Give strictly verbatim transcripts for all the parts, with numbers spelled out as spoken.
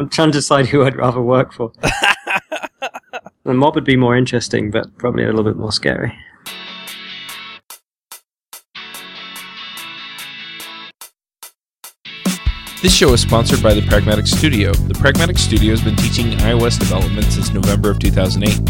I'm trying to decide who I'd rather work for. The mob would be more interesting, but probably a little bit more scary. This show is sponsored by The Pragmatic Studio. The Pragmatic Studio has been teaching iOS development since November of two thousand eight.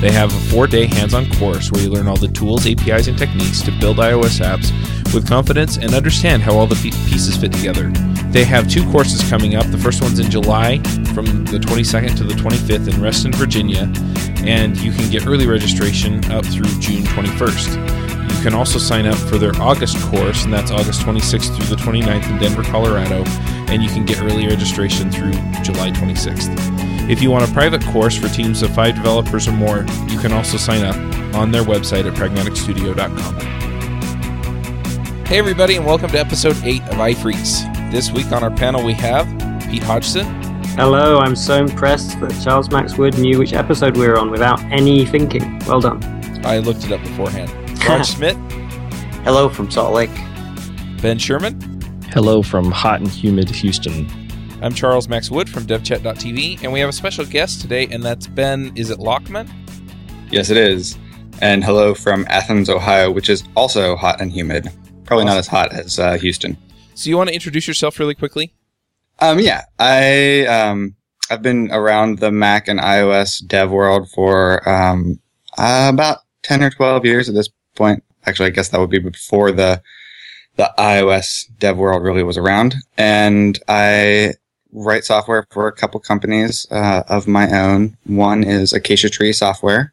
They have a four-day hands-on course where you learn all the tools, A P Is, and techniques to build iOS apps with confidence and understand how all the pieces fit together. They have two courses coming up. The first one's in July from the twenty-second to the twenty-fifth in Reston, Virginia, and you can get early registration up through June twenty-first. You can also sign up for their August course, and that's August twenty-sixth through the twenty-ninth in Denver, Colorado, and you can get early registration through July twenty-sixth. If you want a private course for teams of five developers or more, you can also sign up on their website at pragmatic studio dot com. Hey everybody, and welcome to episode eight of iFreaks. This week on our panel we have Pete Hodgson. Hello, I'm so impressed that Charles Max Wood knew which episode we were on without any thinking. Well done. I looked it up beforehand. Mark Schmidt. Hello from Salt Lake. Ben Scheirman. Hello from hot and humid Houston. I'm Charles Max Wood from devchat dot t v, and we have a special guest today, and that's Ben, is it Lachman? Yes, it is. And hello from Athens, Ohio, which is also hot and humid. Probably awesome. Not as hot as uh, Houston. So you want to introduce yourself really quickly? Um, yeah. I, um, I've been around the Mac and iOS dev world for um, uh, about ten or twelve years at this point. point. Actually, I guess that would be before the the iOS dev world really was around. And I write software for a couple companies uh, of my own. One is Acacia Tree Software,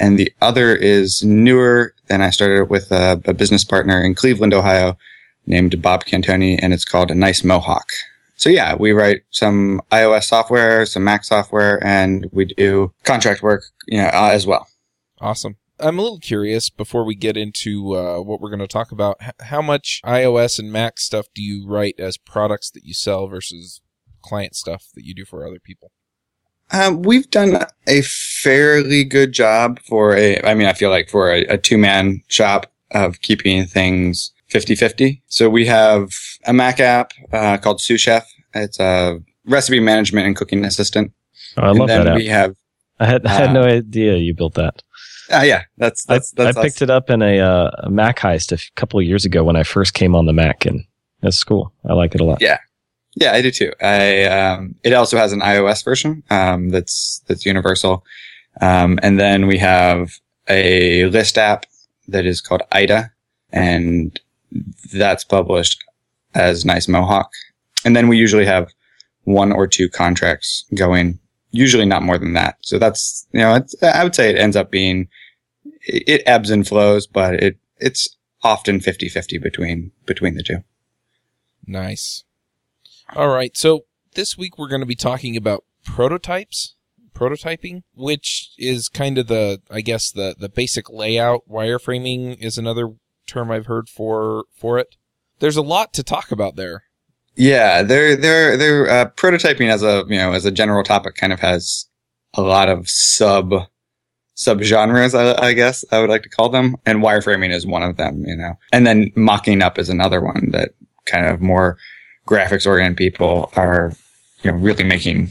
and the other is newer. Then I started with a, a business partner in Cleveland, Ohio, named Bob Cantoni, and it's called Nice Mohawk. So yeah, we write some iOS software, some Mac software, and we do contract work, you know, uh, as well. Awesome. I'm a little curious before we get into uh, what we're going to talk about. H- how much iOS and Mac stuff do you write as products that you sell versus client stuff that you do for other people? Um, we've done a fairly good job for a, I mean, I feel like for a, a two-man shop of keeping things fifty-fifty. So we have a Mac app uh, called SousChef. It's a recipe management and cooking assistant. Oh, I love and then that app. We have, I had, I had uh, no idea you built that. Uh, yeah, that's that's. I, that's I awesome. Picked it up in a, uh, a Mac heist a couple of years ago when I first came on the Mac, and that's cool. I like it a lot. Yeah, yeah, I do too. I um, it also has an iOS version um, that's that's universal, um, and then we have a list app that is called Ita, and that's published as Nice Mohawk, and then we usually have one or two contracts going. Usually not more than that. So that's, you know, it's, I would say it ends up being, it ebbs and flows, but it it's often fifty-fifty between, between the two. Nice. All right. So this week we're going to be talking about prototypes, prototyping, which is kind of the, I guess, the, the basic layout. Wireframing is another term I've heard for, for it. There's a lot to talk about there. Yeah, they're they're they're uh, prototyping as a you know as a general topic kind of has a lot of sub sub genres, I, I guess I would like to call them, and wireframing is one of them, you know, and then mocking up is another one that kind of more graphics oriented people are you know really making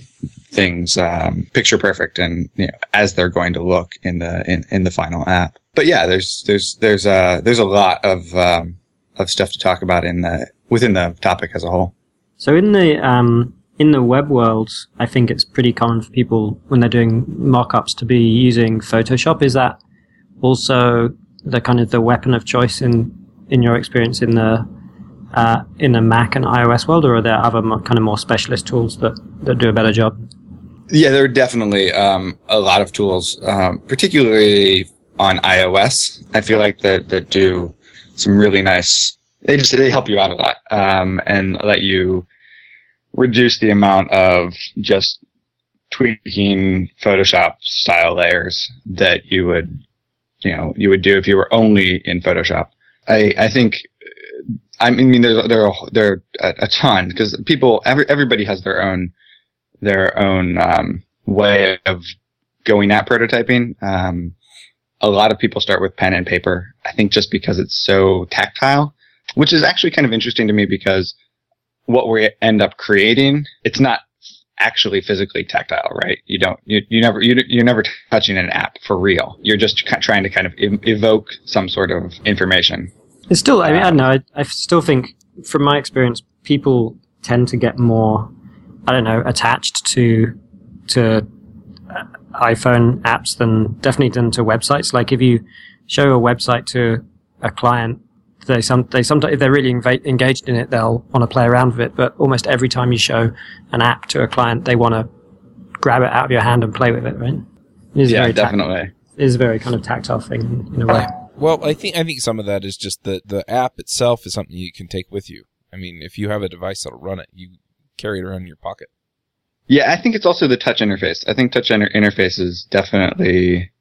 things um, picture perfect and you know as they're going to look in the in, in the final app. But yeah, there's there's there's uh there's a lot of um, of stuff to talk about in the. Within the topic as a whole. So in the um, in the web world, I think it's pretty common for people when they're doing mockups to be using Photoshop. Is that also the kind of the weapon of choice in in your experience in the uh, in the Mac and iOS world, or are there other mo- kind of more specialist tools that, that do a better job? Yeah, there are definitely um, a lot of tools, um, particularly on iOS. I feel like that that do some really nice. They just they help you out a lot um, and let you reduce the amount of just tweaking Photoshop style layers that you would you know you would do if you were only in Photoshop. I, I think I mean there's there are, there are a ton because people every, everybody has their own their own um, way of going at prototyping. Um, a lot of people start with pen and paper. I think just because it's so tactile. Which is actually kind of interesting to me because what we end up creating, it's not actually physically tactile, right? You don't, you, you never, you, you're never touching an app for real. You're just trying to kind of evoke some sort of information. It's still, I mean, I don't know, I, I still think, from my experience, people tend to get more, I don't know, attached to to iPhone apps than definitely than to websites. Like if you show a website to a client, they some they sometimes if they're really inv- engaged in it, they'll want to play around with it. But almost every time you show an app to a client, they want to grab it out of your hand and play with it, right? It is yeah, very definitely. Tact- it is a very kind of tactile thing in a way. Well, I think I think some of that is just that the app itself is something you can take with you. I mean, if you have a device that'll run it, you carry it around in your pocket. Yeah, I think it's also the touch interface. I think touch inter- interface is definitely,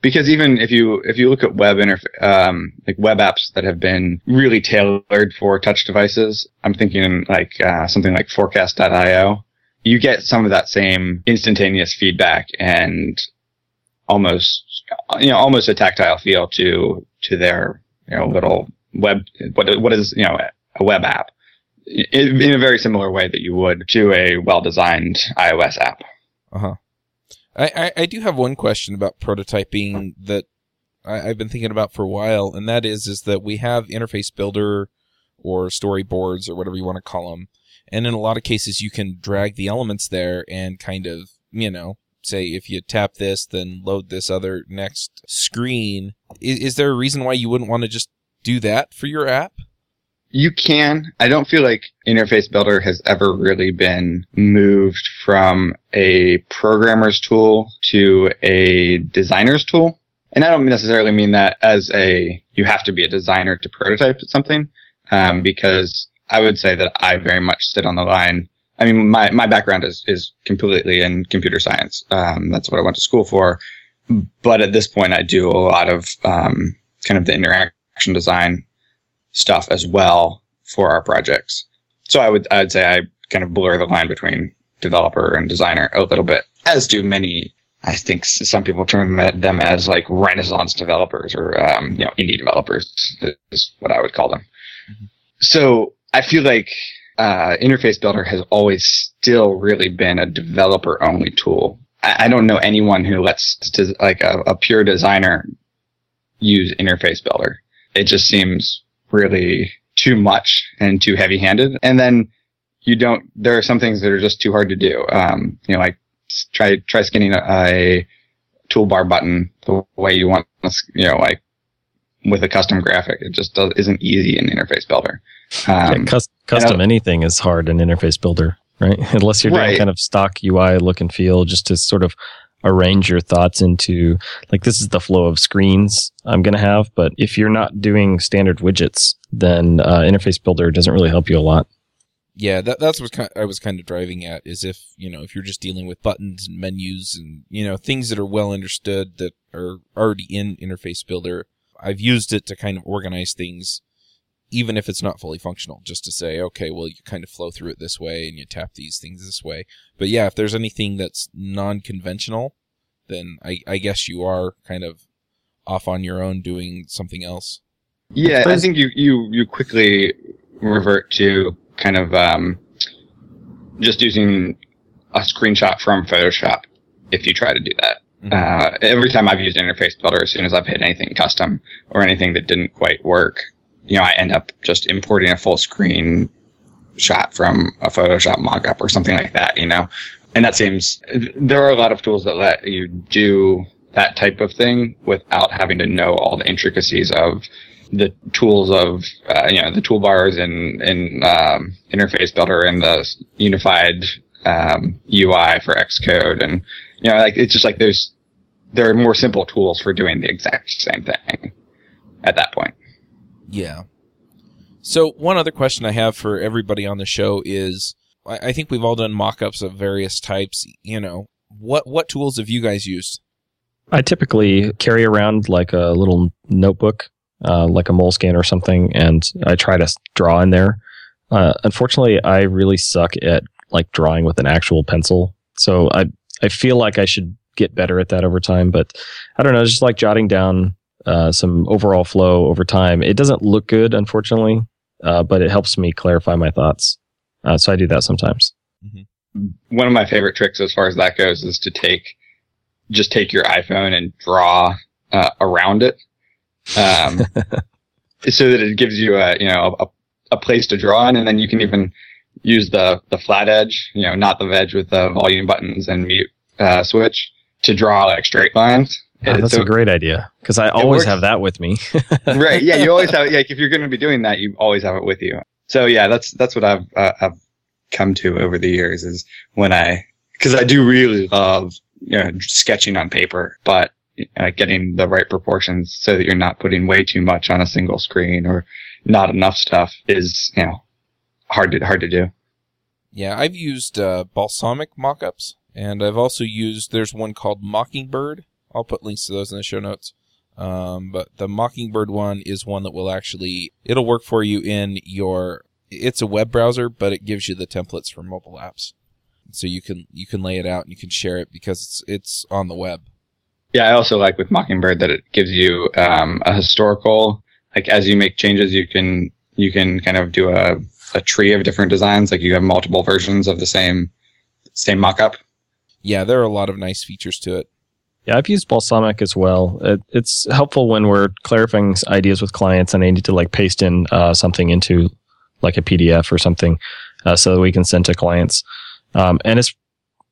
because even if you if you look at web interfa- um like web apps that have been really tailored for touch devices, I'm thinking like uh, something like Forecast dot io. You get some of that same instantaneous feedback and almost you know almost a tactile feel to to their you know little web what what is you know a web app. In, in a very similar way that you would to a well-designed iOS app. Uh-huh. I, I, I do have one question about prototyping that I, I've been thinking about for a while, and that is, is that we have Interface Builder or storyboards or whatever you want to call them, and in a lot of cases you can drag the elements there and kind of, you know, say if you tap this, then load this other next screen. Is, is there a reason why you wouldn't want to just do that for your app? You can. I don't feel like Interface Builder has ever really been moved from a programmer's tool to a designer's tool. And I don't necessarily mean that as a, you have to be a designer to prototype something, um, because I would say that I very much sit on the line. I mean, my, my background is, is completely in computer science. Um, that's what I went to school for. But at this point, I do a lot of um, kind of the interaction design stuff as well for our projects. So I would, I would say I kind of blur the line between developer and designer a little bit, as do many. I think some people term them as like Renaissance developers or, um, you know, indie developers is what I would call them. Mm-hmm. So I feel like, uh, Interface Builder has always still really been a developer only tool. I, I don't know anyone who lets des- like a, a pure designer use Interface Builder. It just seems really too much and too heavy-handed, and then you don't. There are some things that are just too hard to do. Um, you know, like try try skinning a, a toolbar button the way you want. You know, like with a custom graphic, it just does, isn't easy in Interface Builder. Um, yeah, cus- custom anything is hard in Interface Builder, right? Unless you're doing right. kind of stock U I look and feel, just to sort of arrange your thoughts into, like, this is the flow of screens I'm going to have. But if you're not doing standard widgets, then uh, Interface Builder doesn't really help you a lot. Yeah, that, that's what I was kind of driving at, is if, you know, if you're just dealing with buttons and menus and, you know, things that are well understood that are already in Interface Builder, I've used it to kind of organize things, even if it's not fully functional, just to say, okay, well, you kind of flow through it this way and you tap these things this way. But yeah, if there's anything that's non-conventional, then I, I guess you are kind of off on your own doing something else. Yeah, I think you, you, you quickly revert to kind of um, just using a screenshot from Photoshop if you try to do that. Mm-hmm. Uh, every time I've used Interface Builder, as soon as I've hit anything custom or anything that didn't quite work, you know, I end up just importing a full screen shot from a Photoshop mockup or something like that, you know? And that seems, there are a lot of tools that let you do that type of thing without having to know all the intricacies of the tools of, uh, you know, the toolbars and, and, um, Interface Builder and the unified, um, U I for Xscode. And, you know, like, it's just like there's, there are more simple tools for doing the exact same thing at that point. Yeah. So one other question I have for everybody on the show is, I think we've all done mock-ups of various types. You know, what what tools have you guys used? I typically carry around like a little notebook, uh, like a Moleskine or something, and I try to draw in there. Uh, unfortunately, I really suck at like drawing with an actual pencil, so I I feel like I should get better at that over time. But I don't know, it's just like jotting down Uh, some overall flow over time. It doesn't look good, unfortunately, uh, but it helps me clarify my thoughts. Uh, so I do that sometimes. Mm-hmm. one of my favorite tricks as far as that goes is to take, just take your iPhone and draw uh, around it. Um, so that it gives you a, you know, a, a place to draw in, and then you can even use the, the flat edge, you know, not the veg with the volume buttons and mute uh, switch to draw like straight lines. Oh, that's so, a great idea, because I always works. have that with me. Right. Yeah. You always have, like, if you're going to be doing that, you always have it with you. So yeah, that's, that's what I've, uh, I've come to over the years is when I, because I do really love, you know, sketching on paper, but uh, getting the right proportions so that you're not putting way too much on a single screen or not enough stuff is, you know, hard to, hard to do. Yeah. I've used uh, Balsamiq mockups, and I've also used, there's one called Mockingbird. I'll put links to those in the show notes. Um, but the Mockingbird one is one that will actually, it'll work for you in your, it's a web browser, but it gives you the templates for mobile apps. So you can, you can lay it out and you can share it because it's, it's on the web. Yeah. I also like with Mockingbird that it gives you, um, a historical, like as you make changes, you can, you can kind of do a, a tree of different designs. Like you have multiple versions of the same, same mockup. Yeah. There are a lot of nice features to it. Yeah, I've used Balsamiq as well. It, it's helpful when we're clarifying ideas with clients and I need to like paste in uh, something into like a P D F or something uh, so that we can send to clients. Um, and it's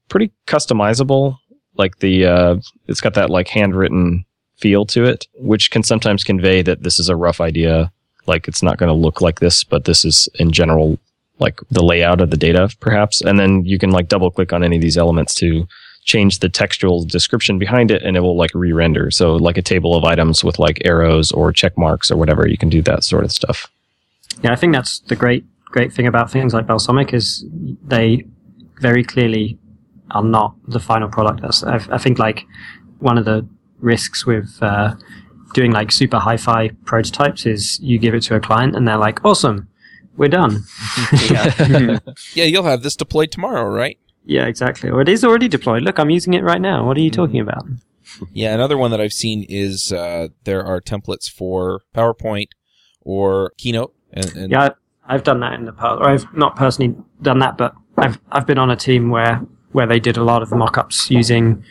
pretty customizable. Like the, uh, it's got that like handwritten feel to it, which can sometimes convey that this is a rough idea. Like it's not going to look like this, but this is in general like the layout of the data perhaps. And then you can like double click on any of these elements to change the textual description behind it and it will like re-render. So like a table of items with like arrows or check marks or whatever, you can do that sort of stuff. Yeah, I think that's the great, great thing about things like Balsamiq is they very clearly are not the final product. That's, I, I think like one of the risks with uh, doing like super hi-fi prototypes is you give it to a client and they're like, awesome, we're done. Yeah. Yeah, you'll have this deployed tomorrow, right? Yeah, exactly. Or it is already deployed. Look, I'm using it right now. What are you talking about? Yeah, another one that I've seen is uh, there are templates for PowerPoint or Keynote. And, and yeah, I've done that in the past. Or I've not personally done that, but I've I've been on a team where, where they did a lot of mock-ups using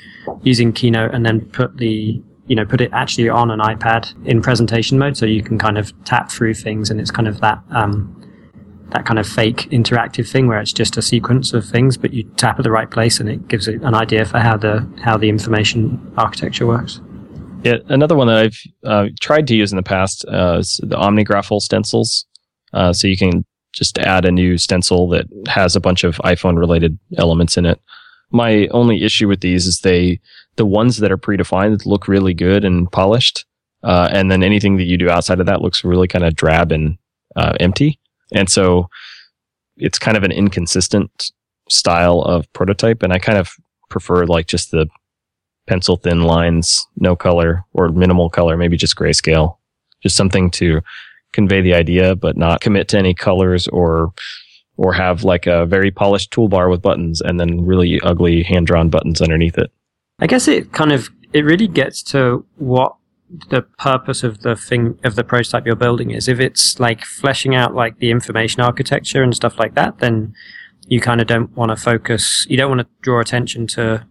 using Keynote and then put the you know put it actually on an iPad in presentation mode, so you can kind of tap through things, and it's kind of that. Um, that kind of fake interactive thing where it's just a sequence of things, but you tap at the right place and it gives it an idea for how the how the information architecture works. Yeah, another one that I've uh, tried to use in the past uh, is the OmniGraffle stencils. Uh, so you can just add a new stencil that has a bunch of iPhone-related elements in it. My only issue with these is they the ones that are predefined look really good and polished, uh, and then anything that you do outside of that looks really kind of drab and uh, empty. And so it's kind of an inconsistent style of prototype. And I kind of prefer like just the pencil thin lines, no color or minimal color, maybe just grayscale, just something to convey the idea, but not commit to any colors or, or have like a very polished toolbar with buttons and then really ugly hand drawn buttons underneath it. I guess it kind of, it really gets to what the purpose of the thing of the prototype you're building is. If it's like fleshing out like the information architecture and stuff like that, then you kind of don't want to focus, you don't want to draw attention to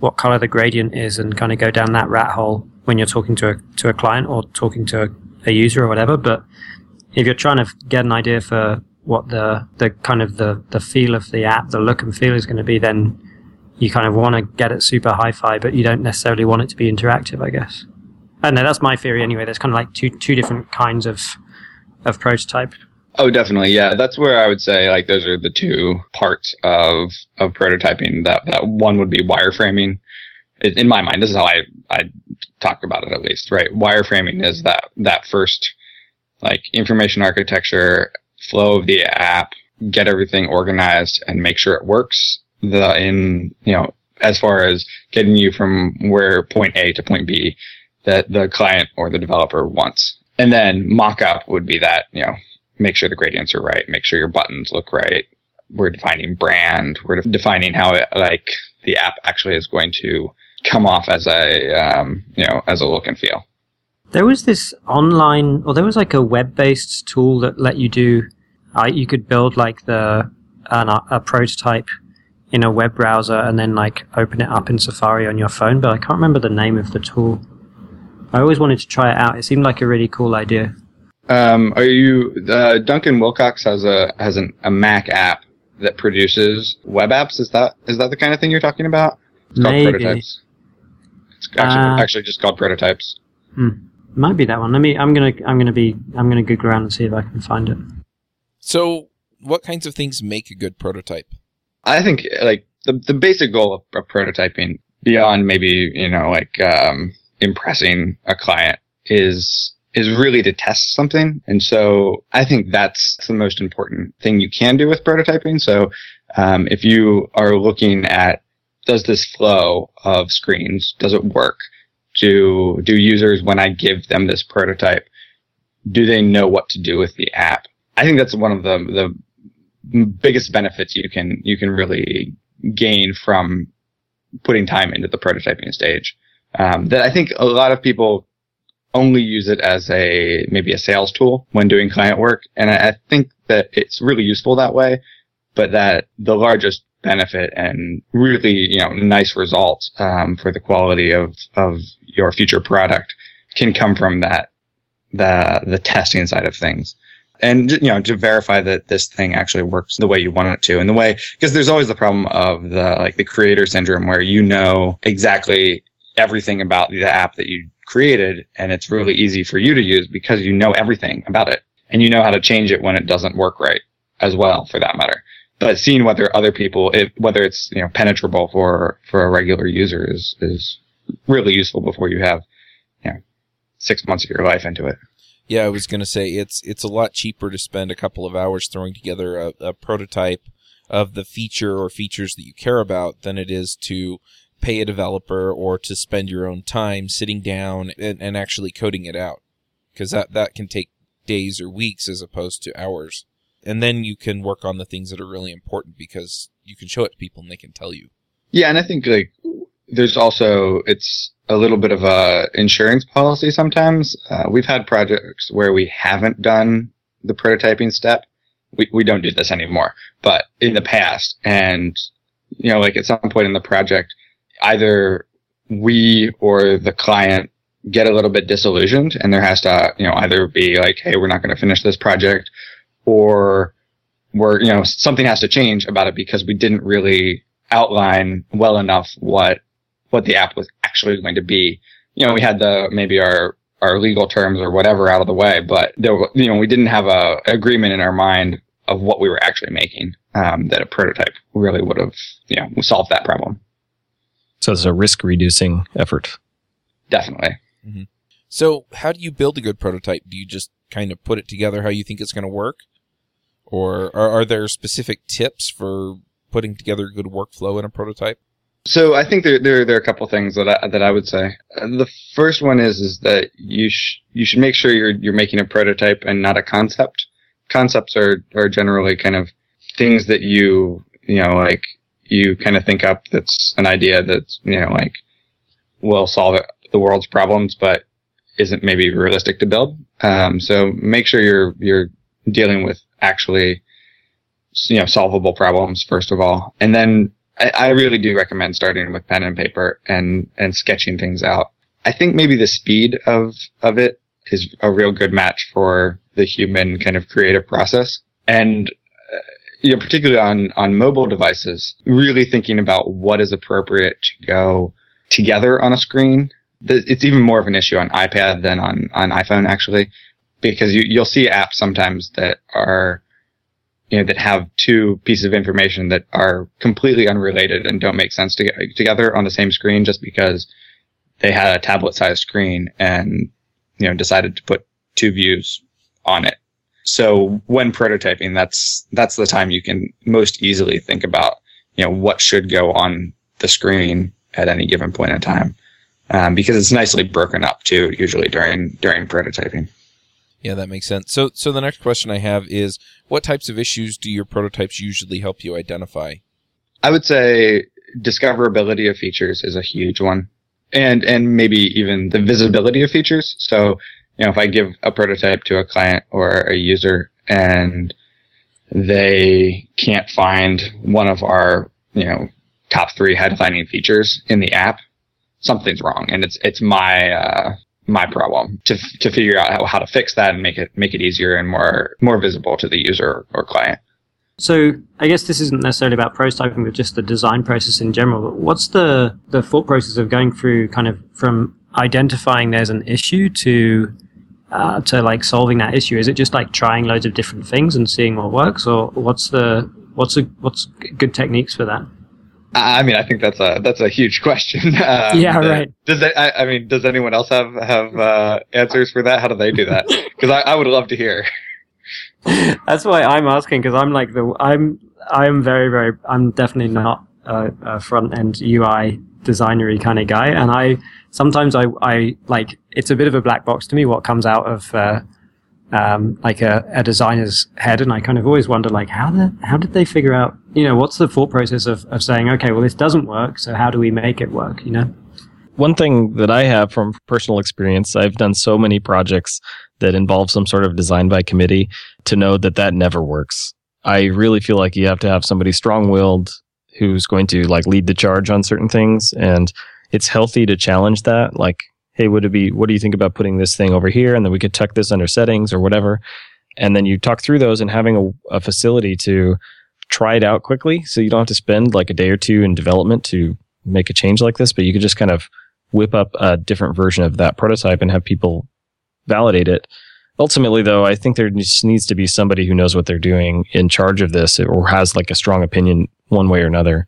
what color the gradient is and kind of go down that rat hole when you're talking to a to a client or talking to a, a user or whatever. But if you're trying to get an idea for what the the kind of the the feel of the app, the look and feel is going to be, then you kind of want to get it super hi-fi, but you don't necessarily want it to be interactive, I guess. I don't know, that's my theory anyway. There's kind of like two two different kinds of of prototype. Oh, definitely. Yeah, that's where I would say like those are the two parts of of prototyping. That, that one would be wireframing. In my mind, this is how I, I talk about it at least, right? Wireframing is that, that first like information architecture, flow of the app, get everything organized and make sure it works. The in, you know, as far as getting you from where point A to point B that the client or the developer wants. And then mock-up would be that, you know, make sure the gradients are right, make sure your buttons look right. We're defining brand. We're de- defining how it, like the app actually is going to come off as a, um, you know, as a look and feel. There was this online, or there was like a web-based tool that let you do, uh, you could build like the, an, a prototype in a web browser and then like open it up in Safari on your phone, but I can't remember the name of the tool. I always wanted to try it out. It seemed like a really cool idea. Um, are you uh, Duncan Wilcox has a has an, a Mac app that produces web apps? Is that is that the kind of thing you're talking about? It's called Maybe. Prototypes. It's actually, uh, actually just called Prototypes. Hmm. Might be that one. Let me. I'm gonna. I'm gonna be. I'm gonna Google around and see if I can find it. So, what kinds of things make a good prototype? I think like the the basic goal of, of prototyping, beyond maybe you know like um, impressing a client, is is really to test something. And so, I think that's the most important thing you can do with prototyping. So, um, if you are looking at does this flow of screens, does it work? Do do users, when I give them this prototype, do they know what to do with the app? I think that's one of the the biggest benefits you can you can really gain from putting time into the prototyping stage. Um, that I think a lot of people only use it as a maybe a sales tool when doing client work, and I, I think that it's really useful that way. But that the largest benefit and really, you know, nice results um, for the quality of, of your future product can come from that, the the testing side of things. And, you know, to verify that this thing actually works the way you want it to, and the way, because there's always the problem of the, like the creator syndrome where you know exactly everything about the app that you created, and it's really easy for you to use because you know everything about it and you know how to change it when it doesn't work right as well, for that matter. But seeing whether other people, if, whether it's you know penetrable for, for a regular user is is really useful before you have you know, six months of your life into it. Yeah, I was going to say it's it's a lot cheaper to spend a couple of hours throwing together a, a prototype of the feature or features that you care about than it is to pay a developer or to spend your own time sitting down and, and actually coding it out, because that, that can take days or weeks as opposed to hours. And then you can work on the things that are really important because you can show it to people and they can tell you. Yeah, and I think like there's also, it's a little bit of a insurance policy sometimes. Uh, we've had projects where we haven't done the prototyping step. We we don't do this anymore, but in the past, and you know, like at some point in the project, either we or the client get a little bit disillusioned, and there has to you know either be like, hey, we're not going to finish this project, or we're, you know, something has to change about it because we didn't really outline well enough what, what the app was actually going to be. You know, we had the, maybe our, our legal terms or whatever out of the way, but there, you know, we didn't have a agreement in our mind of what we were actually making, um, that a prototype really would have, you know, solved that problem. So it's a risk reducing effort. Definitely. Mm-hmm. So how do you build a good prototype? Do you just kind of put it together how you think it's going to work? Or are, are there specific tips for putting together a good workflow in a prototype? So I think there there, there are a couple things that I, that I would say. The first one is is that you sh- you should make sure you're you're making a prototype and not a concept. Concepts are, are generally kind of things that you you know like you kind of think up. That's an idea that's you know like will solve it, the world's problems, but isn't maybe realistic to build. Um, so make sure you're you're dealing with actually, you know, solvable problems, first of all. And then I, I really do recommend starting with pen and paper and, and sketching things out. I think maybe the speed of, of it is a real good match for the human kind of creative process. And, uh, you know, particularly on, on mobile devices, really thinking about what is appropriate to go together on a screen. It's even more of an issue on iPad than on, on iPhone, actually, because you, you'll see apps sometimes that are, you know, that have two pieces of information that are completely unrelated and don't make sense to get together on the same screen just because they had a tablet-sized screen and, you know, decided to put two views on it. So when prototyping, that's, that's the time you can most easily think about, you know, what should go on the screen at any given point in time. Um, because it's nicely broken up too, usually during during prototyping. Yeah, that makes sense. So, so the next question I have is, what types of issues do your prototypes usually help you identify? I would say discoverability of features is a huge one, and and maybe even the visibility of features. So, you know, if I give a prototype to a client or a user and they can't find one of our you know, top three head-defining features in the app, something's wrong, and it's it's my uh, my problem to f- to figure out how, how to fix that and make it make it easier and more more visible to the user or client. So I guess this isn't necessarily about prototyping, but just the design process in general. But what's the the thought process of going through kind of from identifying there's an issue to uh, to like solving that issue? Is it just like trying loads of different things and seeing what works, or what's the what's a, what's good techniques for that? I mean, I think that's a that's a huge question. Um, yeah, right. Does that, I, I mean, does anyone else have have uh, answers for that? How do they do that? Because I, I would love to hear. That's why I'm asking, because I'm like the I'm I'm very very I'm definitely not a, a front end U I designery kind of guy, and I sometimes I I like it's a bit of a black box to me what comes out of uh, um, like a, a designer's head, and I kind of always wonder like how the how did they figure out, you know, what's the thought process of of saying, okay, well this doesn't work, so how do we make it work, you know? One thing that I have from personal experience, I've done so many projects that involve some sort of design by committee to know that that never works. I really feel like you have to have somebody strong-willed who's going to like lead the charge on certain things, and it's healthy to challenge that. Like, hey, would it be? What do you think about putting this thing over here, and then we could tuck this under settings or whatever. And then you talk through those, and having a, a facility to try it out quickly, so you don't have to spend like a day or two in development to make a change like this, but you could just kind of whip up a different version of that prototype and have people validate it. Ultimately, though, I think there just needs to be somebody who knows what they're doing in charge of this, or has like a strong opinion one way or another.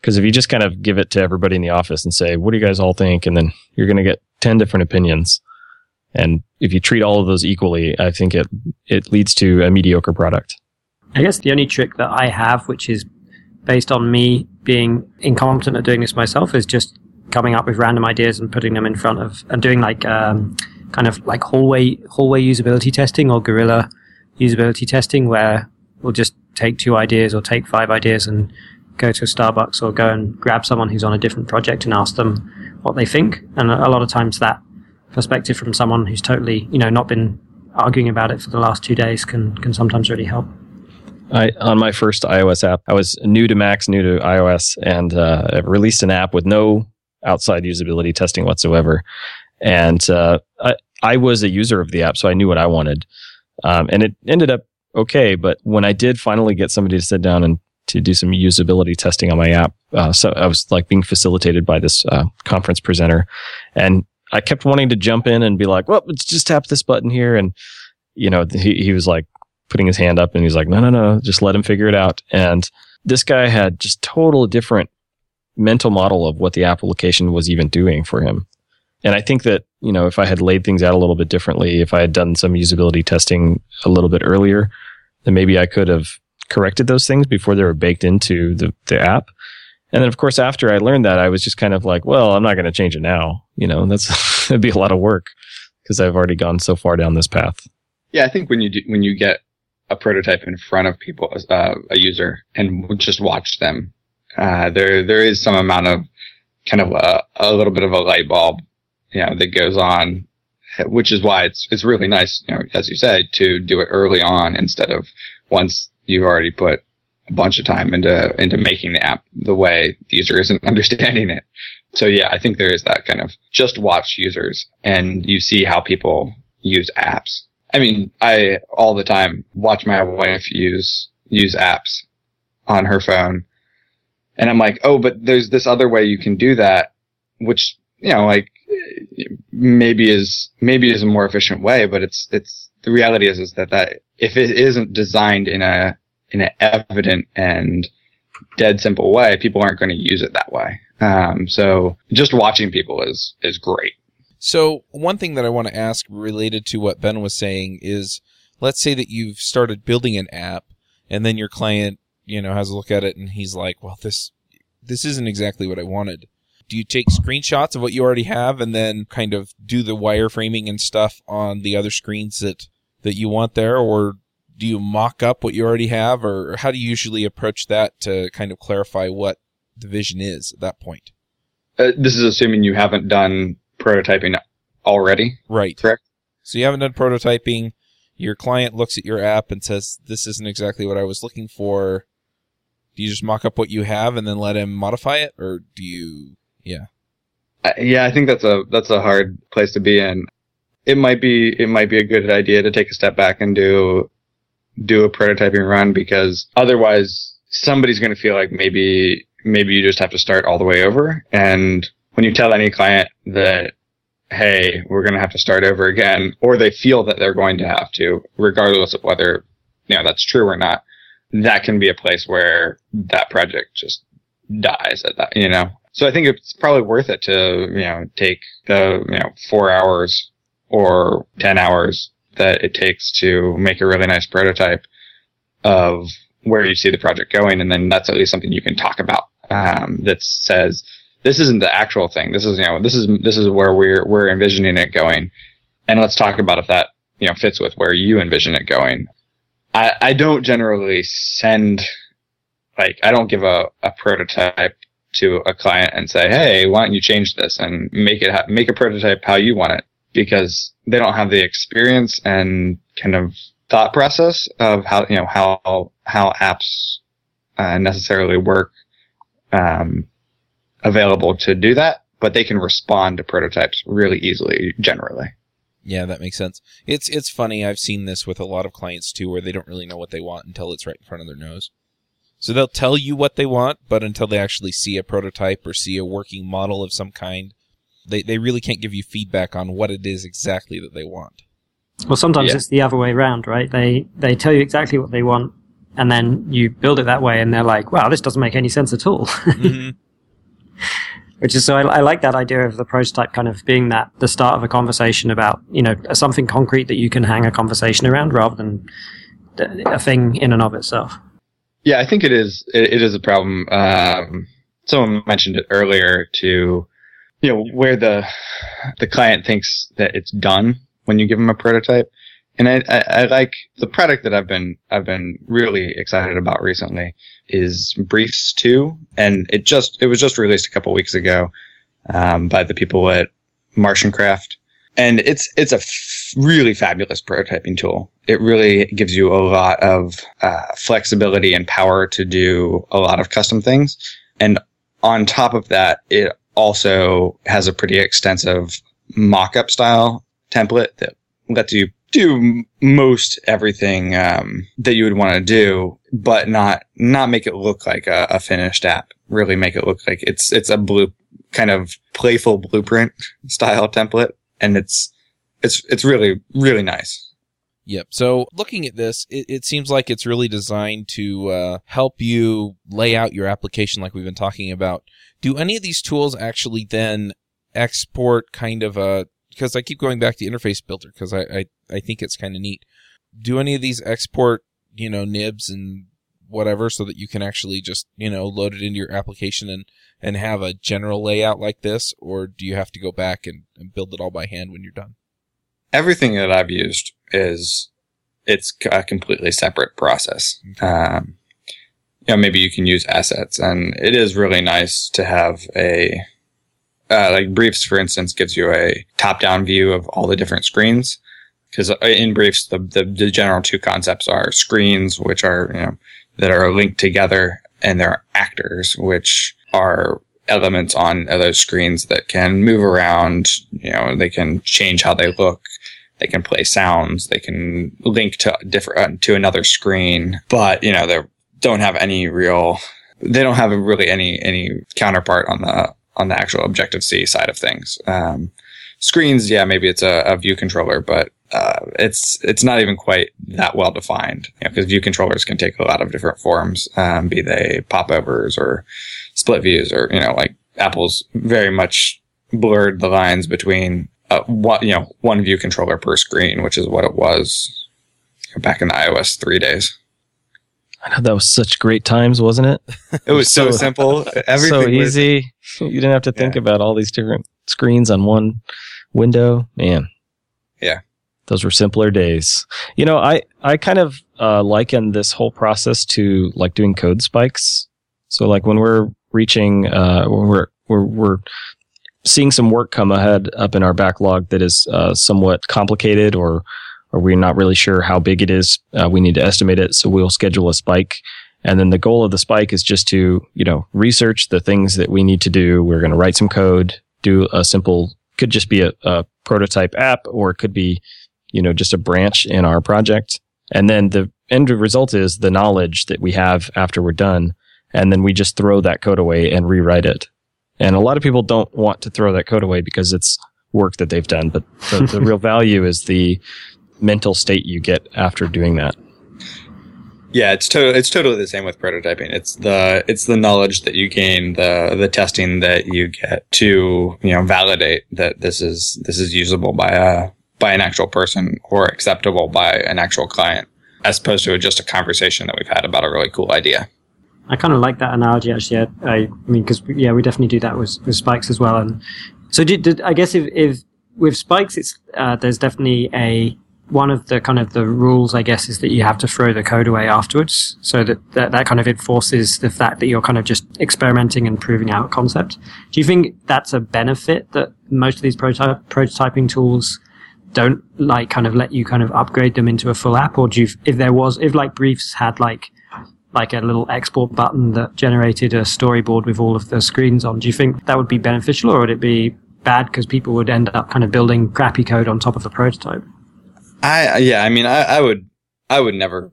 Because if you just kind of give it to everybody in the office and say, what do you guys all think? And then you're going to get ten different opinions. And if you treat all of those equally, I think it, it leads to a mediocre product. I guess the only trick that I have, which is based on me being incompetent at doing this myself, is just coming up with random ideas and putting them in front of, and doing like um, kind of like hallway hallway usability testing or guerrilla usability testing, where we'll just take two ideas or take five ideas and go to a Starbucks or go and grab someone who's on a different project and ask them what they think. And a lot of times that perspective from someone who's totally, you know, not been arguing about it for the last two days can can sometimes really help. I, on my first iOS app, I was new to Macs, new to iOS, and uh, I released an app with no outside usability testing whatsoever. And uh, I, I was a user of the app, so I knew what I wanted. Um, and it ended up okay, but when I did finally get somebody to sit down and to do some usability testing on my app, uh, so I was like being facilitated by this uh, conference presenter, and I kept wanting to jump in and be like, well, let's just tap this button here. And, you know, he, he was like putting his hand up and he's like, no, no, no, just let him figure it out. And this guy had just total different mental model of what the application was even doing for him. And I think that, you know, if I had laid things out a little bit differently, if I had done some usability testing a little bit earlier, then maybe I could have corrected those things before they were baked into the, the app. And then, of course, after I learned that, I was just kind of like, well, I'm not going to change it now. You know, that's it'd be a lot of work because I've already gone so far down this path. Yeah, I think when you do, when you get a prototype in front of people, uh, a user, and just watch them, Uh, there, there is some amount of kind of a, a little bit of a light bulb, you know, that goes on, which is why it's, it's really nice, you know, as you said, to do it early on instead of once you've already put a bunch of time into, into making the app the way the user isn't understanding it. So yeah, I think there is that kind of just watch users and you see how people use apps. I mean, I all the time watch my wife use, use apps on her phone. And I'm like, oh, but there's this other way you can do that, which, you know, like maybe is maybe is a more efficient way, but it's it's the reality is is that, that if it isn't designed in a in an evident and dead simple way, people aren't going to use it that way. Um, so just watching people is is great. So one thing that I want to ask related to what Ben was saying is, let's say that you've started building an app, and then your client, you know, has a look at it and he's like, well, this this isn't exactly what I wanted. Do you take screenshots of what you already have and then kind of do the wireframing and stuff on the other screens that, that you want there? Or do you mock up what you already have? Or how do you usually approach that to kind of clarify what the vision is at that point? Uh, this is assuming you haven't done prototyping already? Right. Correct? So you haven't done prototyping. Your client looks at your app and says, this isn't exactly what I was looking for. Do you just mock up what you have and then let him modify it, or do you? Yeah, uh, yeah. I think that's a that's a hard place to be in. It might be it might be a good idea to take a step back and do do a prototyping run, because otherwise somebody's going to feel like maybe maybe you just have to start all the way over. And when you tell any client that, hey, we're going to have to start over again, or they feel that they're going to have to, regardless of whether you know that's true or not, that can be a place where that project just dies at that, you know. So I think it's probably worth it to, you know, take the, you know, four hours or ten hours that it takes to make a really nice prototype of where you see the project going. And then that's at least something you can talk about, um, that says, this isn't the actual thing. This is, you know, this is, this is where we're, we're envisioning it going. And let's talk about if that, you know, fits with where you envision it going. I, I don't generally send, like, I don't give a, a prototype to a client and say, hey, why don't you change this and make it, ha- make a prototype how you want it, because they don't have the experience and kind of thought process of how, you know, how, how apps uh, necessarily work, um, available to do that, but they can respond to prototypes really easily generally. Yeah, that makes sense. It's it's funny. I've seen this with a lot of clients, too, where they don't really know what they want until it's right in front of their nose. So they'll tell you what they want, but until they actually see a prototype or see a working model of some kind, they, they really can't give you feedback on what it is exactly that they want. Well, sometimes yeah. It's the other way around, right? They, they tell you exactly what they want, and then you build it that way, and they're like, wow, this doesn't make any sense at all. Mm-hmm. Which is, so I, I like that idea of the prototype kind of being that, the start of a conversation about, you know, something concrete that you can hang a conversation around rather than a thing in and of itself. Yeah, I think it is, it, it is a problem. Um, someone mentioned it earlier to, you know, where the, the client thinks that it's done when you give them a prototype. And I, I, I like the product that I've been, I've been really excited about recently is Briefs two. And it just, it was just released a couple weeks ago, um, by the people at MartianCraft. And it's, it's a f- really fabulous prototyping tool. It really gives you a lot of, uh, flexibility and power to do a lot of custom things. And on top of that, it also has a pretty extensive mock-up style template that lets you do most everything um, that you would want to do, but not not make it look like a, a finished app. Really make it look like it's it's a blue kind of playful blueprint style template, and it's it's it's really really nice. Yep. So looking at this, it, it seems like it's really designed to uh, help you lay out your application, like we've been talking about. Do any of these tools actually then export kind of a? Because I keep going back to Interface Builder because I, I, I think it's kind of neat. Do any of these export, you know, nibs and whatever so that you can actually just, you know, load it into your application and, and have a general layout like this? Or do you have to go back and, and build it all by hand when you're done? Everything that I've used is, it's a completely separate process. Um, you know, maybe you can use assets, and it is really nice to have a... Uh, like Briefs, for instance, gives you a top-down view of all the different screens. Because in Briefs, the, the the general two concepts are screens, which are, you know, that are linked together, and there are actors, which are elements on those screens that can move around. You know, they can change how they look. They can play sounds. They can link to different uh, to another screen. But you know, they don't have any real. They don't have really any any counterpart on the. on the actual Objective-C side of things. Um, screens, yeah, maybe it's a, a view controller, but uh, it's it's not even quite that well-defined, you know, because view controllers can take a lot of different forms, um, be they popovers or split views, or, you know, like Apple's very much blurred the lines between, uh, one, you know, one view controller per screen, which is what it was back in the iOS three days. I know, that was such great times, wasn't it? It was so, so simple. Everything so easy. You didn't have to think yeah. about all these different screens on one window. Man. Yeah. Those were simpler days. You know, I, I kind of uh, liken this whole process to like doing code spikes. So like when we're reaching, uh, when we're, we're, we're seeing some work come ahead up in our backlog that is uh, somewhat complicated, or or we're not really sure how big it is. Uh, we need to estimate it, so we'll schedule a spike And then the goal of the spike is just to, you know, research the things that we need to do. We're going to write some code, do a simple, could just be a, a prototype app, or it could be, you know, just a branch in our project. And then the end result is the knowledge that we have after we're done. And then we just throw that code away and rewrite it. And a lot of people don't want to throw that code away because it's work that they've done. But the, the real value is the mental state you get after doing that. Yeah, it's to- it's totally the same with prototyping. It's the it's the knowledge that you gain, the the testing that you get to, you know, validate that this is this is usable by a by an actual person or acceptable by an actual client, as opposed to just a conversation that we've had about a really cool idea. I kind of like that analogy, actually. I, I mean, because yeah, we definitely do that with, with spikes as well. And so, did, did, I guess if, if with spikes, it's uh, there's definitely a one of the kind of the rules, I guess, is that you have to throw the code away afterwards, so that, that that kind of enforces the fact that you're kind of just experimenting and proving out concept. Do you think that's a benefit that most of these prototype, prototyping tools don't like kind of let you kind of upgrade them into a full app? Or do you, if there was, if like Briefs had like, like a little export button that generated a storyboard with all of the screens on, do you think that would be beneficial, or would it be bad because people would end up kind of building crappy code on top of a prototype? I yeah, I mean, I, I would, I would never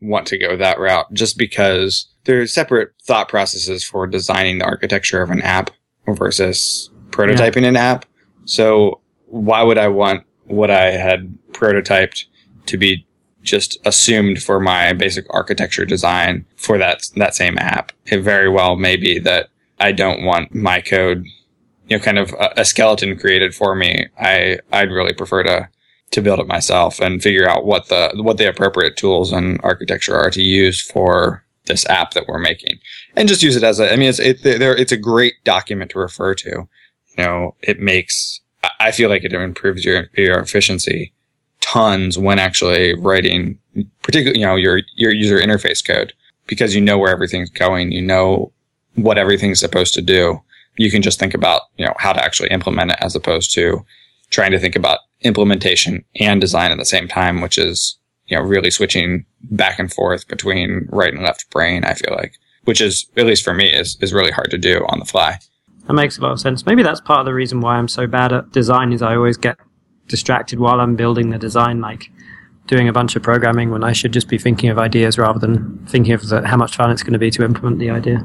want to go that route, just because there are separate thought processes for designing the architecture of an app versus prototyping yeah. an app. So why would I want what I had prototyped to be just assumed for my basic architecture design for that that same app? It very well may be that I don't want my code, you know, kind of a, a skeleton created for me. I I'd really prefer to. to build it myself and figure out what the what the appropriate tools and architecture are to use for this app that we're making, and just use it as a. I mean, it's it, there. It's a great document to refer to. You know, it makes. I feel like it improves your your efficiency tons when actually writing, particularly you know your your user interface code, because you know where everything's going. You know what everything's supposed to do. You can just think about you know how to actually implement it, as opposed to trying to think about implementation and design at the same time, which is, you know, really switching back and forth between right and left brain, I feel like, which is, at least for me, is, is really hard to do on the fly. That makes a lot of sense. Maybe that's part of the reason why I'm so bad at design, is I always get distracted while I'm building the design, like doing a bunch of programming when I should just be thinking of ideas rather than thinking of the, how much fun it's going to be to implement the idea.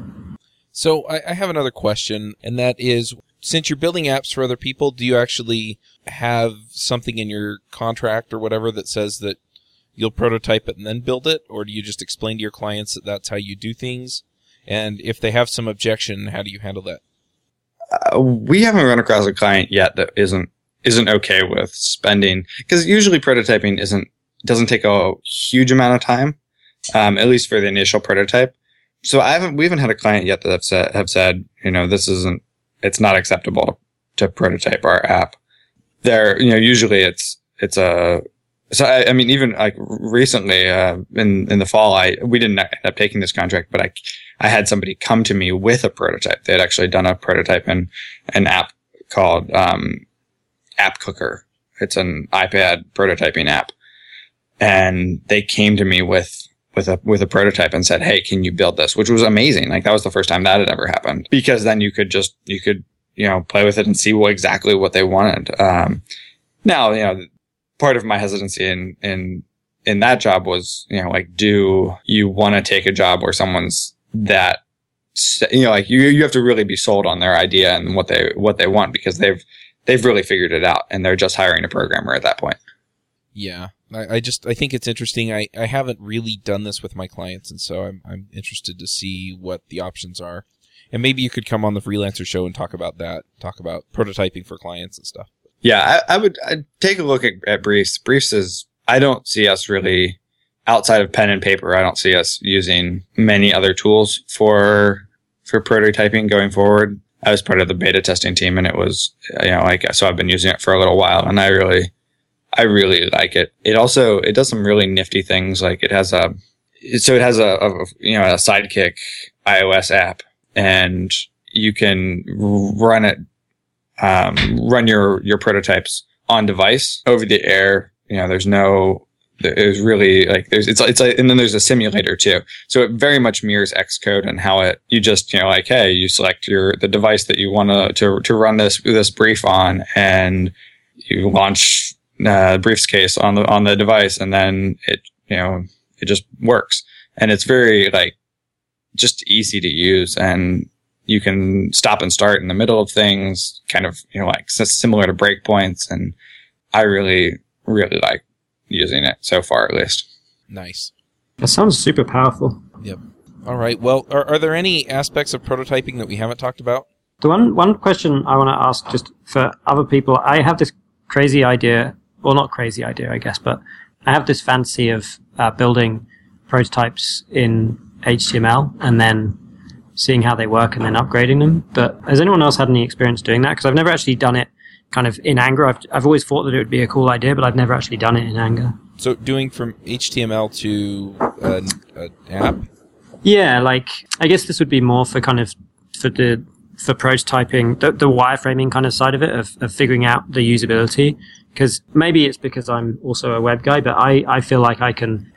So I, I have another question, and that is, since you're building apps for other people, do you actually have something in your contract or whatever that says that you'll prototype it and then build it? Or do you just explain to your clients that that's how you do things? And if they have some objection, how do you handle that? Uh, we haven't run across a client yet that isn't isn't okay with spending, because usually prototyping isn't doesn't take a huge amount of time, um, at least for the initial prototype. So I haven't we haven't had a client yet that have said, have said you know this isn't. It's not acceptable to prototype our app. There, you know, usually it's, it's a, so I, I mean, even like recently, uh, in, in the fall, I, we didn't end up taking this contract, but I, I had somebody come to me with a prototype. They had actually done a prototype in an app called, um, App Cooker. It's an iPad prototyping app. And they came to me with, with a with a prototype and said, hey, can you build this? Which was amazing. Like, that was the first time that had ever happened, because then you could just you could you know play with it and see what exactly what they wanted. Um, now, you know, part of my hesitancy in in in that job was, you know, like, do you want to take a job where someone's that, you know, like you you have to really be sold on their idea and what they what they want, because they've they've really figured it out and they're just hiring a programmer at that point. Yeah. I just, I think it's interesting. I, I haven't really done this with my clients, and so I'm I'm interested to see what the options are. And maybe you could come on the Freelancer show and talk about that, talk about prototyping for clients and stuff. Yeah, I, I would I'd take a look at, at Briefs. Briefs is, I don't see us really, outside of pen and paper, I don't see us using many other tools for for prototyping going forward. I was part of the beta testing team, and it was, you know, like, so I've been using it for a little while, and I really... I really like it. It also, it does some really nifty things. Like, it has a, so it has a, a, you know, a Sidekick iOS app, and you can run it, um, run your, your prototypes on device over the air. You know, there's no, there's really like there's it's it's a, and then there's a simulator too. So it very much mirrors Xcode and how it you just you know like hey you select your the device that you want to to run this this brief on, and you launch uh, Briefs case on the on the device, and then it you know it just works, and it's very like just easy to use, and you can stop and start in the middle of things, kind of you know like similar to breakpoints, and I really really like using it so far, at least. Nice. That sounds super powerful. Yep. All right. Well, are, are there any aspects of prototyping that we haven't talked about? The one one question I want to ask, just for other people, I have this crazy idea, well, not crazy idea, I guess, but I have this fancy of uh, building prototypes in H T M L and then seeing how they work and then upgrading them. But has anyone else had any experience doing that? Because I've never actually done it. Kind of in anger, I've I've always thought that it would be a cool idea, but I've never actually done it in anger. So doing from H T M L to an uh, uh, app? Yeah, like I guess this would be more for kind of for the for prototyping, the, the wireframing kind of side of it, of, of figuring out the usability. Because maybe it's because I'm also a web guy, but I, I feel like I can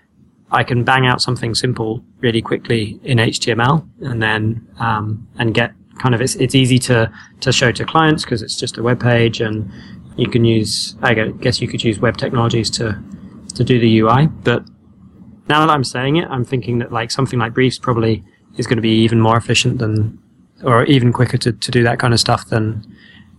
I can bang out something simple really quickly in H T M L, and then um and get. Kind of, it's it's easy to, to show to clients because it's just a web page, and you can use, I guess you could use web technologies to, to do the U I. But now that I'm saying it, I'm thinking that like something like Briefs probably is going to be even more efficient than, or even quicker to, to do that kind of stuff than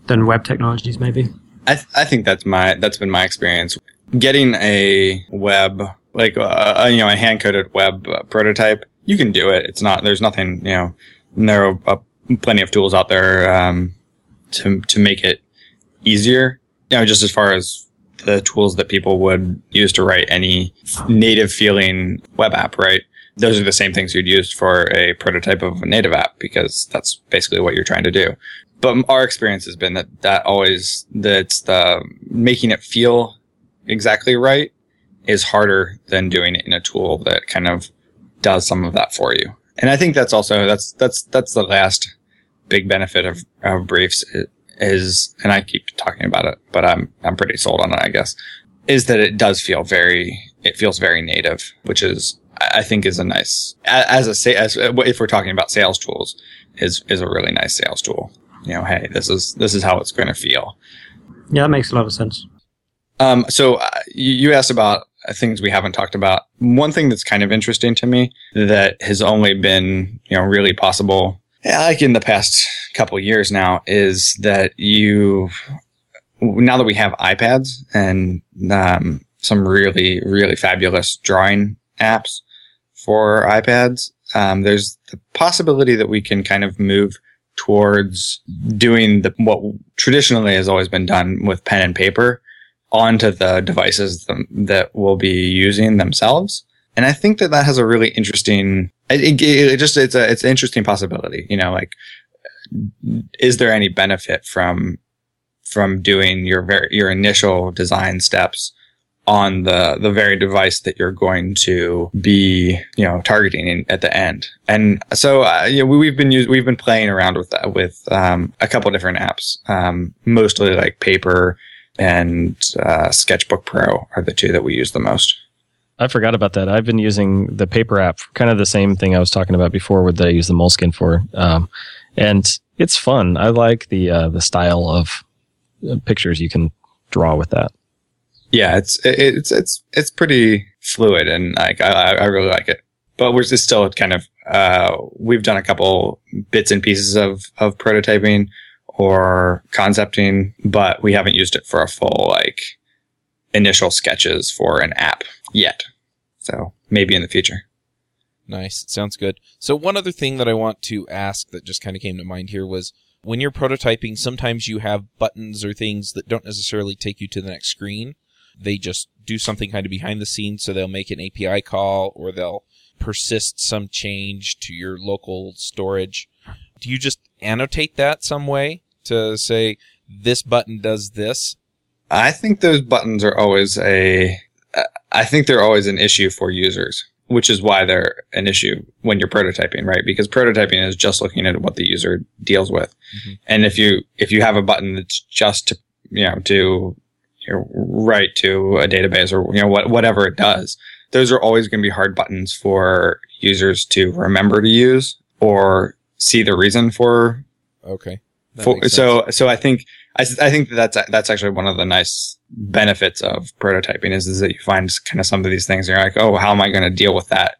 than web technologies maybe. I th- I think that's my that's been my experience. Getting a web like uh, you know a hand coded web uh, prototype, you can do it. It's not there's nothing you know no. Uh, plenty of tools out there um, to to make it easier. You know, just as far as the tools that people would use to write any native feeling web app, right? Those are the same things you'd use for a prototype of a native app because that's basically what you're trying to do. But our experience has been that that always that's the making it feel exactly right is harder than doing it in a tool that kind of does some of that for you. And I think that's also that's that's that's the last big benefit of, of Briefs is, and I keep talking about it, but I'm I'm pretty sold on it, I guess, is that it does feel very, it feels very native, which is, I think is a nice, as a, as if we're talking about sales tools, is is a really nice sales tool. You know, hey, this is, this is how it's going to feel. Yeah, that makes a lot of sense. Um, so uh, you asked about things we haven't talked about. One thing that's kind of interesting to me that has only been, you know, really possible, like in the past couple of years now, is that you, now that we have iPads and um, some really, really fabulous drawing apps for iPads, um, there's the possibility that we can kind of move towards doing the what traditionally has always been done with pen and paper onto the devices them, that will be using themselves. And I think that that has a really interesting, it, it just, it's a, it's an interesting possibility, you know, like, is there any benefit from, from doing your very, your initial design steps on the, the very device that you're going to be, you know, targeting in, at the end? And so, uh, you know, we, we've been, use, we've been playing around with that with, um, a couple different apps, um, mostly like Paper, and uh, Sketchbook Pro are the two that we use the most. I forgot about that. I've been using the Paper app, kind of the same thing I was talking about before, what I use the Moleskine for. Um, and it's fun. I like the uh, the style of pictures you can draw with that. Yeah, it's it, it's it's it's pretty fluid, and like I I really like it. But we're just still kind of uh, we've done a couple bits and pieces of of prototyping or concepting, but we haven't used it for a full, like, initial sketches for an app yet. So maybe in the future. Nice. Sounds good. So one other thing that I want to ask that just kind of came to mind here was, when you're prototyping, sometimes you have buttons or things that don't necessarily take you to the next screen. They just do something kind of behind the scenes, so they'll make an A P I call, or they'll persist some change to your local storage. Do you just annotate that some way? To say, this button does this? I think those buttons are always a, I think they're always an issue for users, which is why they're an issue when you're prototyping, right? Because prototyping is just looking at what the user deals with. Mm-hmm. And if you, if you have a button that's just to, you know, to right to a database or, you know, what, whatever it does. Those are always going to be hard buttons for users to remember to use or see the reason for. Okay. For, so, so I think, I, I think that that's, that's actually one of the nice benefits of prototyping is, is that you find kind of some of these things and you're like, oh, how am I going to deal with that,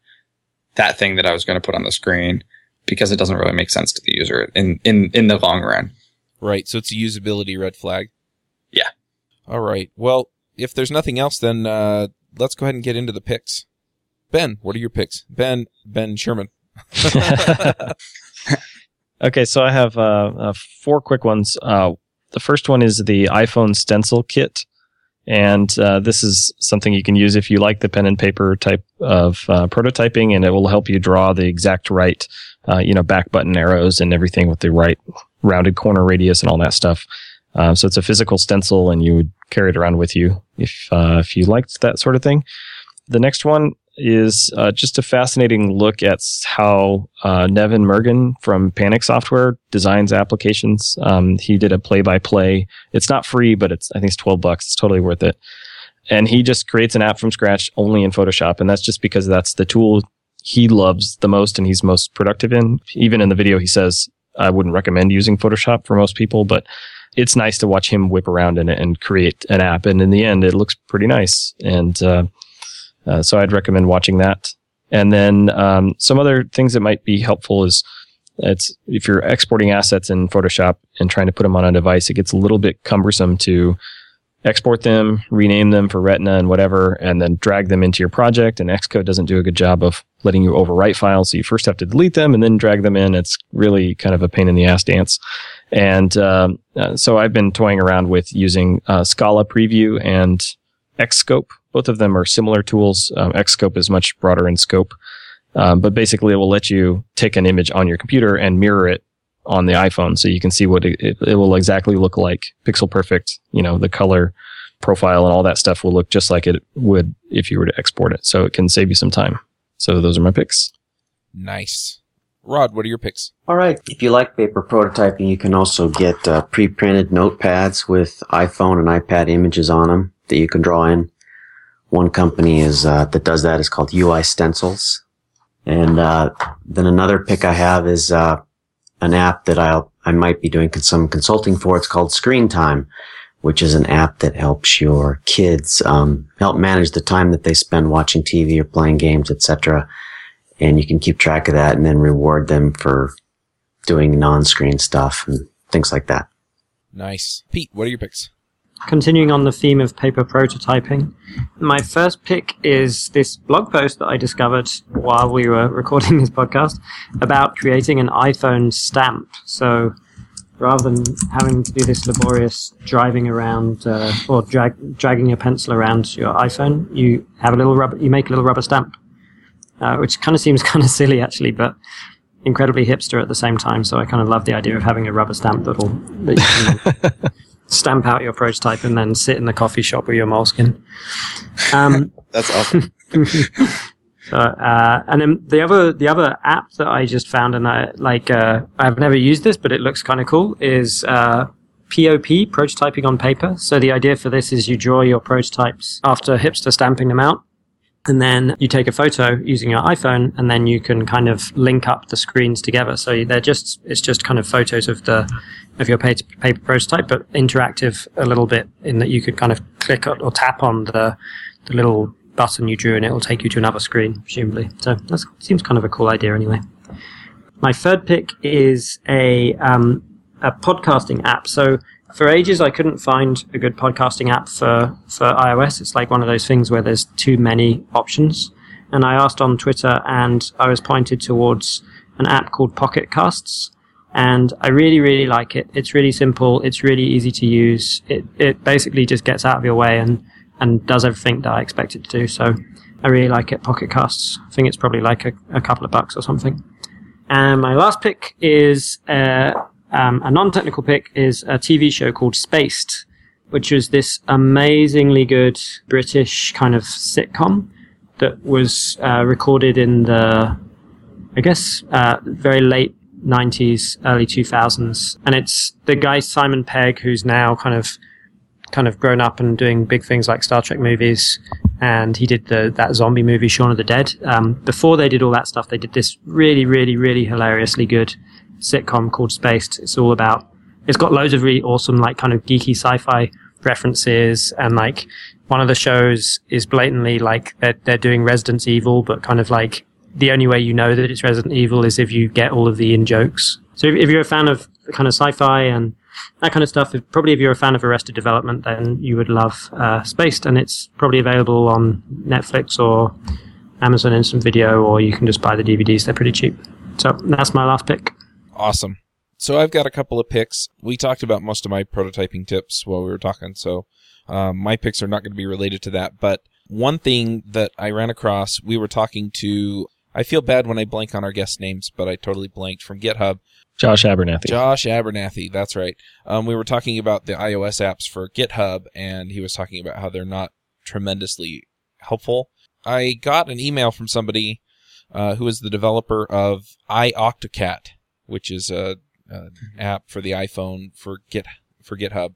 that thing that I was going to put on the screen? Because it doesn't really make sense to the user in, in, in the long run. Right. So it's a usability red flag. Yeah. All right. Well, if there's nothing else, then, uh, let's go ahead and get into the picks. Ben, what are your picks? Ben, Ben Scheirman. Okay, so I have uh, uh, four quick ones. Uh, the first one is the iPhone Stencil Kit, and uh, this is something you can use if you like the pen and paper type of uh, prototyping, and it will help you draw the exact right, uh, you know, back button arrows and everything with the right rounded corner radius and all that stuff. Uh, so it's a physical stencil, and you would carry it around with you if uh, if you liked that sort of thing. The next one is uh, just a fascinating look at how uh, Neven Mrgan from Panic Software designs applications. Um, he did a play-by-play. It's not free, but it's I think it's twelve bucks. It's totally worth it. And he just creates an app from scratch only in Photoshop, and that's just because that's the tool he loves the most and he's most productive in. Even in the video, he says, I wouldn't recommend using Photoshop for most people, but it's nice to watch him whip around in it and create an app. And in the end, it looks pretty nice. And uh, Uh, so I'd recommend watching that. And then um, some other things that might be helpful is it's if you're exporting assets in Photoshop and trying to put them on a device, it gets a little bit cumbersome to export them, rename them for Retina and whatever, and then drag them into your project. And Xscope doesn't do a good job of letting you overwrite files. So you first have to delete them and then drag them in. It's really kind of a pain in the ass dance. And um, uh, so I've been toying around with using uh, Skala Preview and Xscope. Both of them are similar tools. Um, Xscope is much broader in scope. Um, but basically, it will let you take an image on your computer and mirror it on the iPhone. So you can see what it, it, it will exactly look like. Pixel perfect. You know, the color profile and all that stuff will look just like it would if you were to export it. So it can save you some time. So those are my picks. Nice. Rod, what are your picks? All right. If you like paper prototyping, you can also get uh, pre-printed notepads with iPhone and iPad images on them that you can draw in. One company is uh, that does that is called U I Stencils. And uh, then another pick I have is uh, an app that I'll, I might be doing some consulting for. It's called Screen Time, which is an app that helps your kids um, help manage the time that they spend watching T V or playing games, et cetera. And you can keep track of that and then reward them for doing non-screen stuff and things like that. Nice. Pete, what are your picks? Continuing on the theme of paper prototyping, my first pick is this blog post that I discovered while we were recording this podcast about creating an iPhone stamp. So rather than having to do this laborious driving around uh, or drag, dragging your pencil around your iPhone, you have a little rubber, you make a little rubber stamp, uh, which kind of seems kind of silly actually, but incredibly hipster at the same time. So I kind of love the idea of having a rubber stamp that'll that you can stamp out your prototype and then sit in the coffee shop with your Moleskine. Um, That's awesome. so, uh, and then the other, the other app that I just found, and I like, uh, I've never used this, but it looks kind of cool, is uh, P O P, prototyping on paper. So the idea for this is you draw your prototypes after hipster stamping them out, and then you take a photo using your iPhone, and then you can kind of link up the screens together. So they're just, it's just kind of photos of the, of your paper, paper prototype, but interactive a little bit in that you could kind of click or tap on the, the little button you drew and it will take you to another screen, presumably. So that seems kind of a cool idea anyway. My third pick is a, um, a podcasting app. So, for ages, I couldn't find a good podcasting app for, for iOS. It's like one of those things where there's too many options. And I asked on Twitter, and I was pointed towards an app called Pocket Casts. And I really, really like it. It's really simple. It's really easy to use. It it basically just gets out of your way and, and does everything that I expect it to do. So I really like it, Pocket Casts. I think it's probably like a, a couple of bucks or something. And my last pick is... Uh, Um, a non-technical pick is a T V show called Spaced, which was this amazingly good British kind of sitcom that was uh, recorded in the, I guess, uh, very late nineties, early two thousands. And it's the guy Simon Pegg, who's now kind of kind of grown up and doing big things like Star Trek movies, and he did the that zombie movie Shaun of the Dead. Um, before they did all that stuff, they did this really, really, really hilariously good sitcom called Spaced. It's all about, it's got loads of really awesome, like, kind of geeky sci-fi references, and like one of the shows is blatantly like they're, they're doing Resident Evil, but kind of like the only way you know that it's Resident Evil is if you get all of the in-jokes. So if, if you're a fan of kind of sci-fi and that kind of stuff, if, probably if you're a fan of Arrested Development, then you would love uh, Spaced, and it's probably available on Netflix or Amazon Instant Video, or you can just buy the D V Ds. They're pretty cheap. So that's my last pick. Awesome. So I've got a couple of picks. We talked about most of my prototyping tips while we were talking, so um, my picks are not going to be related to that. But one thing that I ran across, we were talking to... I feel bad when I blank on our guest names, but I totally blanked from GitHub. Josh Abernathy. Josh Abernathy, that's right. Um, we were talking about the iOS apps for GitHub, and he was talking about how they're not tremendously helpful. I got an email from somebody uh, who is the developer of iOctocat, which is a, a app for the iPhone for Git for GitHub,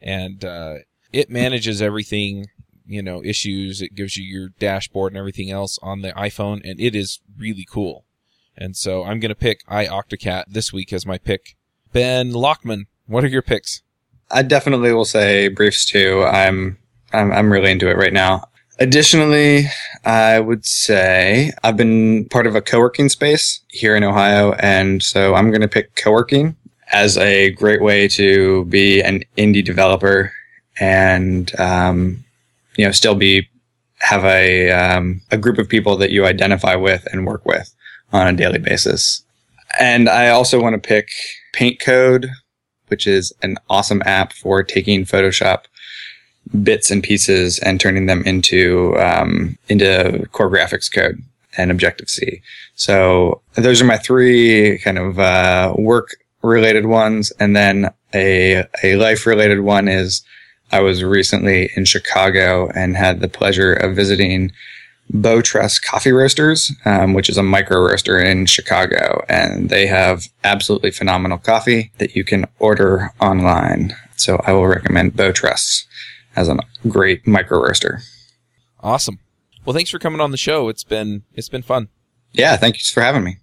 and uh, it manages everything. You know, issues. It gives you your dashboard and everything else on the iPhone, and it is really cool. And so I'm going to pick iOctocat this week as my pick. Ben Lachman, what are your picks? I definitely will say Briefs two. I'm, I'm, I'm really into it right now. Additionally, I would say I've been part of a co-working space here in Ohio, and so I'm going to pick co-working as a great way to be an indie developer and, um, you know, still be, have a, um, a group of people that you identify with and work with on a daily basis. And I also want to pick Paint Code, which is an awesome app for taking Photoshop bits and pieces and turning them into, um, into core graphics code and Objective-C. So those are my three kind of, uh, work related ones. And then a, a life related one is, I was recently in Chicago and had the pleasure of visiting Beau Tress Coffee Roasters, um, which is a micro roaster in Chicago. And they have absolutely phenomenal coffee that you can order online. So I will recommend Beau Tress as a great micro roaster. Awesome. Well, thanks for coming on the show. It's been, it's been fun. Yeah, thanks for having me.